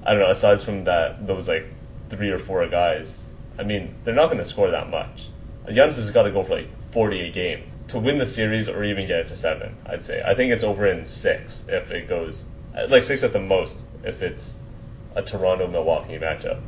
I don't know. Aside from that, those like three or four guys, I mean, they're not going to score that much. Giannis has got to go for like forty a game to win the series, or even get it to seven. I'd say I think it's over in six if it goes like six at the most if it's a Toronto-Milwaukee matchup.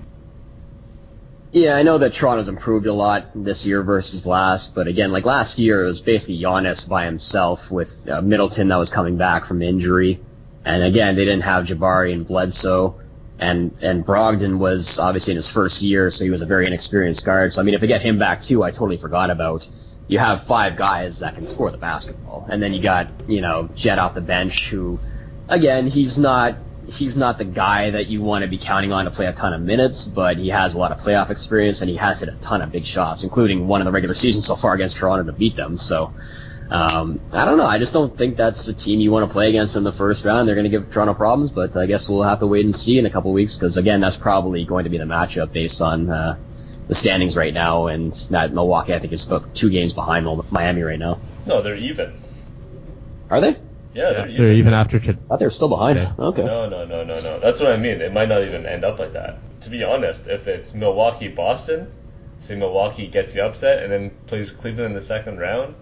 Yeah, I know that Toronto's improved a lot this year versus last, but again, like last year, it was basically Giannis by himself with uh, Middleton that was coming back from injury, and again, they didn't have Jabari and Bledsoe, and and Brogdon was obviously in his first year, so he was a very inexperienced guard. So I mean, if they get him back too, I totally forgot about. You have five guys that can score the basketball, and then you got you know Jet off the bench, who again he's not. He's not the guy that you want to be counting on to play a ton of minutes, but he has a lot of playoff experience, and he has hit a ton of big shots, including one in the regular season so far against Toronto to beat them. So um, I don't know. I just don't think that's the team you want to play against in the first round. They're going to give Toronto problems, but I guess we'll have to wait and see in a couple of weeks because, again, that's probably going to be the matchup based on uh, the standings right now, and that Milwaukee, I think, is about two games behind Miami right now. No, they're even. Are they? Yeah, they're, yeah, even. they're even after. Ch- I thought they were still behind. Yeah. Okay. No, no, no, no, no. That's what I mean. It might not even end up like that. To be honest, if it's Milwaukee, Boston, say Milwaukee gets the upset and then plays Cleveland in the second round,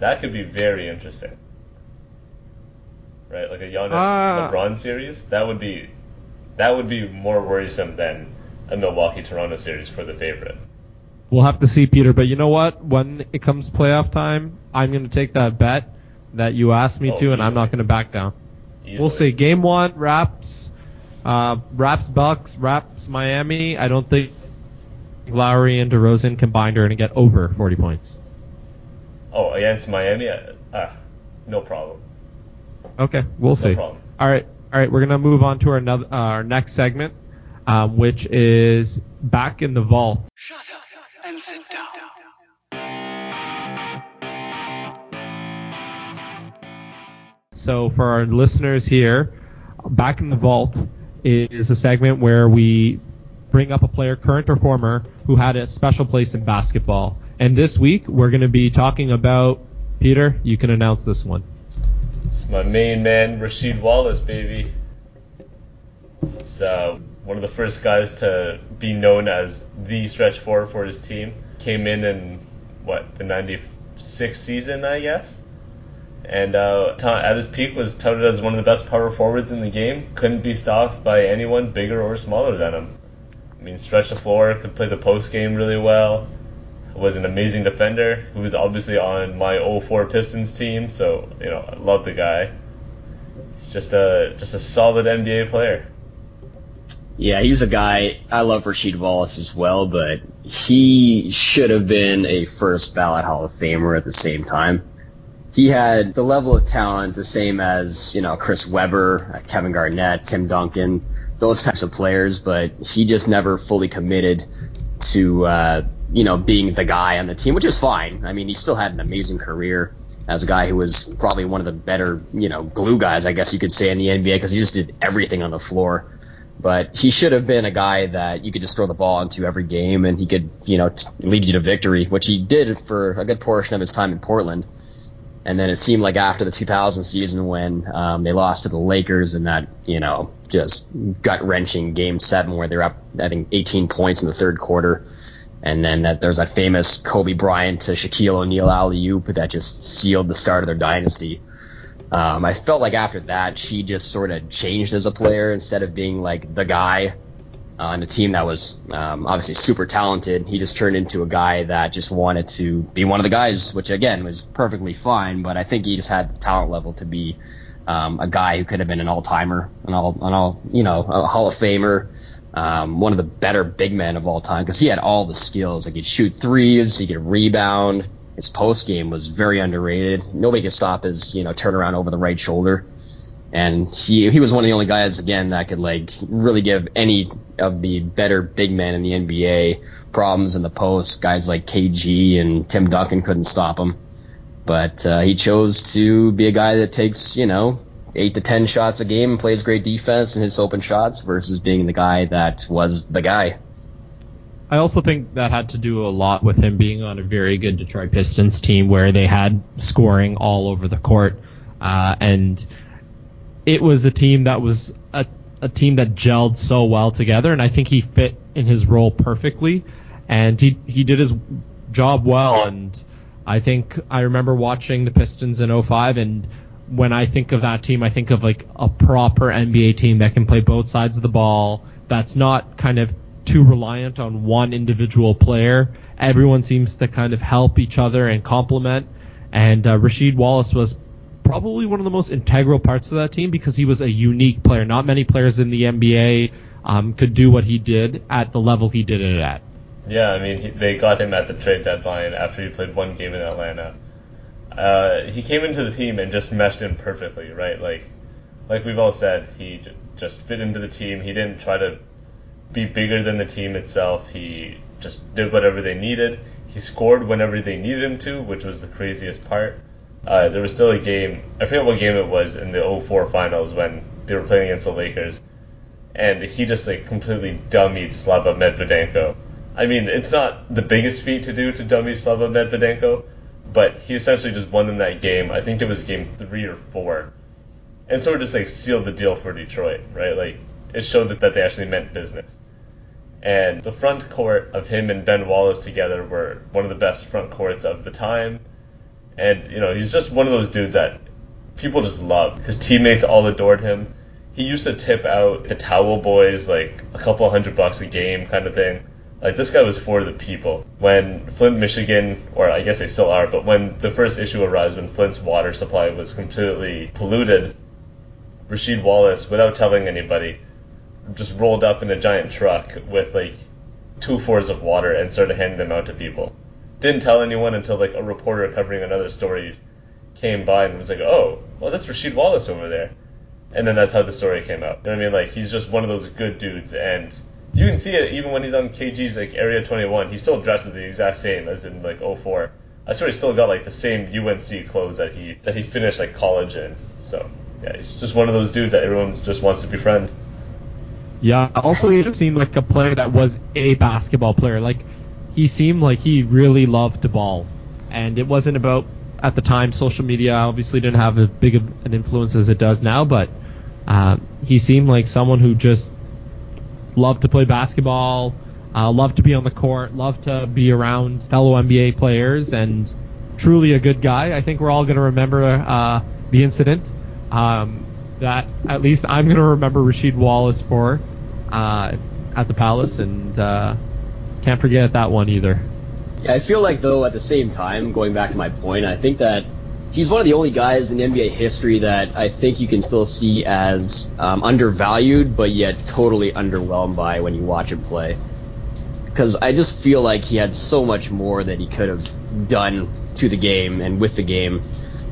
that could be very interesting, right? Like a Giannis uh, LeBron series. That would be, that would be more worrisome than a Milwaukee Toronto series for the favorite. We'll have to see, Peter. But you know what? When it comes playoff time, I'm going to take that bet that you asked me oh, to, and easily. I'm not going to back down. Easily. We'll see. Game one, Raps, uh, Raps Bucks, Raps Miami. I don't think Lowry and DeRozan combined are going to get over forty points. Oh, against Miami? Uh, no problem. Okay, we'll no see. Problem. All right, all right. We're going to move on to our, no- uh, our next segment, um, which is Back in the Vault. Shut up and sit down. So for our listeners here, Back in the Vault is a segment where we bring up a player, current or former, who had a special place in basketball. And this week, we're going to be talking about, Peter, you can announce this one. It's my main man, Rasheed Wallace, baby. He's uh, one of the first guys to be known as the stretch forward for his team. Came in in, what, the ninety-six season, I guess? And uh, at his peak was touted as one of the best power forwards in the game. Couldn't be stopped by anyone bigger or smaller than him. I mean, stretched the floor, could play the post game really well. Was an amazing defender who was obviously on my oh four Pistons team, so you know I love the guy. He's just a just a solid N B A player. Yeah, he's a guy. I love Rasheed Wallace as well, but he should have been a first ballot Hall of Famer at the same time. He had the level of talent the same as, you know, Chris Webber, Kevin Garnett, Tim Duncan, those types of players, but he just never fully committed to, uh, you know, being the guy on the team, which is fine. I mean, he still had an amazing career as a guy who was probably one of the better, you know, glue guys, I guess you could say, in the N B A, because he just did everything on the floor. But he should have been a guy that you could just throw the ball into every game and he could, you know, t- lead you to victory, which he did for a good portion of his time in Portland. And then it seemed like after the two thousand season when um, they lost to the Lakers in that, you know, just gut-wrenching Game seven where they're up, I think, eighteen points in the third quarter. And then that there's that famous Kobe Bryant to Shaquille O'Neal alley-oop that just sealed the start of their dynasty. Um, I felt like after that, she just sort of changed as a player instead of being, like, the guy on a team that was um, obviously super talented. He just turned into a guy that just wanted to be one of the guys, which, again, was perfectly fine. But I think he just had the talent level to be um, a guy who could have been an all-timer, an all, an all, you know, a Hall of Famer, um, one of the better big men of all time because he had all the skills. Like, he could shoot threes, he could rebound. His post game was very underrated. Nobody could stop his, you know, turnaround over the right shoulder. And he he was one of the only guys, again, that could, like, really give any of the better big men in the N B A problems in the post. Guys like K G and Tim Duncan couldn't stop him. But uh, he chose to be a guy that takes, you know, eight to ten shots a game and plays great defense and hits open shots versus being the guy that was the guy. I also think that had to do a lot with him being on a very good Detroit Pistons team where they had scoring all over the court. Uh, and... It was a team that was a, a team that gelled so well together, and I think he fit in his role perfectly, and he, he did his job well. And I think I remember watching the Pistons in oh five, and when I think of that team, I think of like a proper N B A team that can play both sides of the ball, that's not kind of too reliant on one individual player. Everyone seems to kind of help each other and complement, and uh, Rasheed Wallace was probably one of the most integral parts of that team because he was a unique player. Not many players in the N B A um, could do what he did at the level he did it at. Yeah, I mean, he, they got him at the trade deadline after he played one game in Atlanta. Uh, he came into the team and just meshed in perfectly, right? Like, like we've all said, he j- just fit into the team. He didn't try to be bigger than the team itself. He just did whatever they needed. He scored whenever they needed him to, which was the craziest part. Uh, there was still a game, I forget what game it was, in the oh four finals when they were playing against the Lakers, and he just like completely dummied Slava Medvedenko. I mean, it's not the biggest feat to do to dummy Slava Medvedenko, but he essentially just won them that game. I think it was game three or four, and sort of just like sealed the deal for Detroit, right? Like, it showed that, that they actually meant business. And the front court of him and Ben Wallace together were one of the best front courts of the time. And, you know, he's just one of those dudes that people just love. His teammates all adored him. He used to tip out the towel boys, like, a couple hundred bucks a game kind of thing. Like, this guy was for the people. When Flint, Michigan, or I guess they still are, but when the first issue arose, when Flint's water supply was completely polluted, Rasheed Wallace, without telling anybody, just rolled up in a giant truck with, like, two-fours of water and started handing them out to people. Didn't tell anyone until, like, a reporter covering another story came by and was like, oh, well, that's Rasheed Wallace over there. And then that's how the story came out. You know what I mean? Like, he's just one of those good dudes. And you can see it even when he's on K G's, like, Area twenty-one. He still dresses the exact same as in, like, oh four. I swear he still got, like, the same U N C clothes that he that he finished, like, college in. So, yeah, he's just one of those dudes that everyone just wants to befriend. Yeah. Also, he just seemed like a player that was a basketball player. Like, he seemed like he really loved the ball. And it wasn't about, at the time, social media obviously didn't have as big of an influence as it does now, but uh, he seemed like someone who just loved to play basketball, uh, loved to be on the court, loved to be around fellow N B A players, and truly a good guy. I think we're all going to remember uh, the incident um, that at least I'm going to remember Rasheed Wallace for uh, at the Palace, and uh, can't forget that one either. Yeah, I feel like, though, at the same time, going back to my point, I think that he's one of the only guys in N B A history that I think you can still see as um, undervalued, but yet totally underwhelmed by when you watch him play. Because I just feel like he had so much more that he could have done to the game and with the game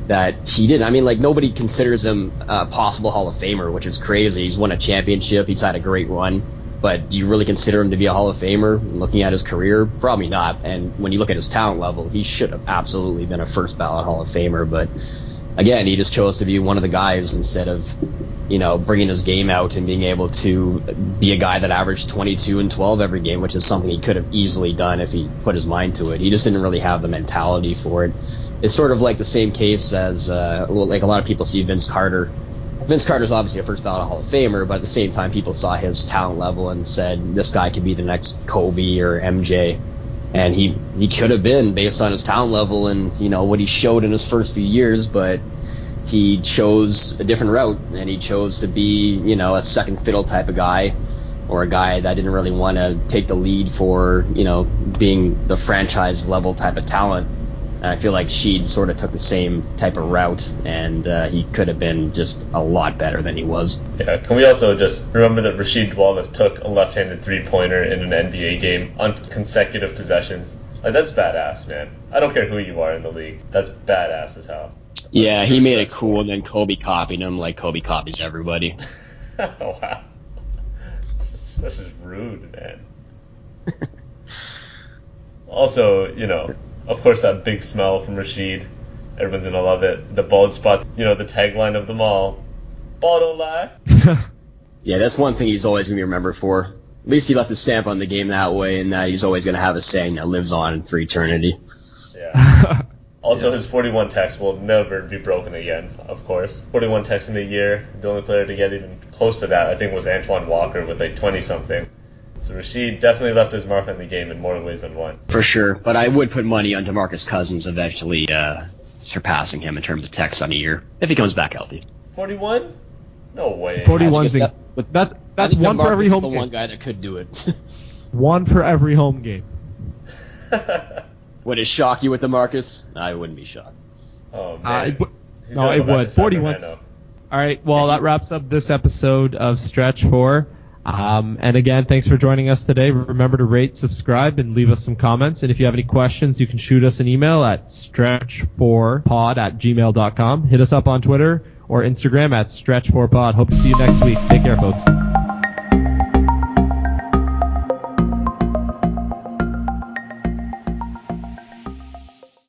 that he didn't. I mean, like, nobody considers him a possible Hall of Famer, which is crazy. He's won a championship. He's had a great run. But do you really consider him to be a Hall of Famer looking at his career? Probably not. And when you look at his talent level, he should have absolutely been a first ballot Hall of Famer. But again, he just chose to be one of the guys instead of, you know, bringing his game out and being able to be a guy that averaged twenty-two and twelve every game, which is something he could have easily done if he put his mind to it. He just didn't really have the mentality for it. It's sort of like the same case as, uh, well, like a lot of people see Vince Carter. Vince Carter's obviously a first ballot Hall of Famer, but at the same time, people saw his talent level and said, this guy could be the next Kobe or M J. And he, he could have been based on his talent level and, you know, what he showed in his first few years, but he chose a different route, and he chose to be, you know, a second fiddle type of guy, or a guy that didn't really want to take the lead for, you know, being the franchise level type of talent. And I feel like Sheed sort of took the same type of route, and uh, he could have been just a lot better than he was. Yeah, can we also just remember that Rasheed Wallace took a left-handed three-pointer in an N B A game on consecutive possessions? Like, that's badass, man. I don't care who you are in the league. That's badass as hell. That's yeah, he made it cool, and then Kobe copied him like Kobe copies everybody. Wow. This is rude, man. Also, you know... Of course, that big smell from Rasheed. Everyone's going to love it. The bald spot, you know, the tagline of them all. Ball don't lie. Yeah, that's one thing he's always going to be remembered for. At least he left his stamp on the game that way, and uh, he's always going to have a saying that lives on for eternity. Yeah. Also, yeah. His forty-one text will never be broken again, of course. forty-one texts in a year. The only player to get even close to that, I think, was Antoine Walker with like twenty-something. So Rasheed definitely left his mark on the game in more ways than one. For sure, but I would put money on DeMarcus Cousins eventually uh, surpassing him in terms of texts on a year, if he comes back healthy. forty-one? No way. forty-one's that, that's that's one DeMarcus for every home the game. One guy that could do it. One for every home game. Would it shock you with DeMarcus? I wouldn't be shocked. Oh man. Uh, it, no, it would. forty-one's. All right. Well, that wraps up this episode of Stretch Four. Um, and again, thanks for joining us today. Remember to rate, subscribe, and leave us some comments. And if you have any questions, you can shoot us an email at stretch four pod at gmail dot com. Hit us up on Twitter or Instagram at stretch four pod. Hope to see you next week. Take care, folks.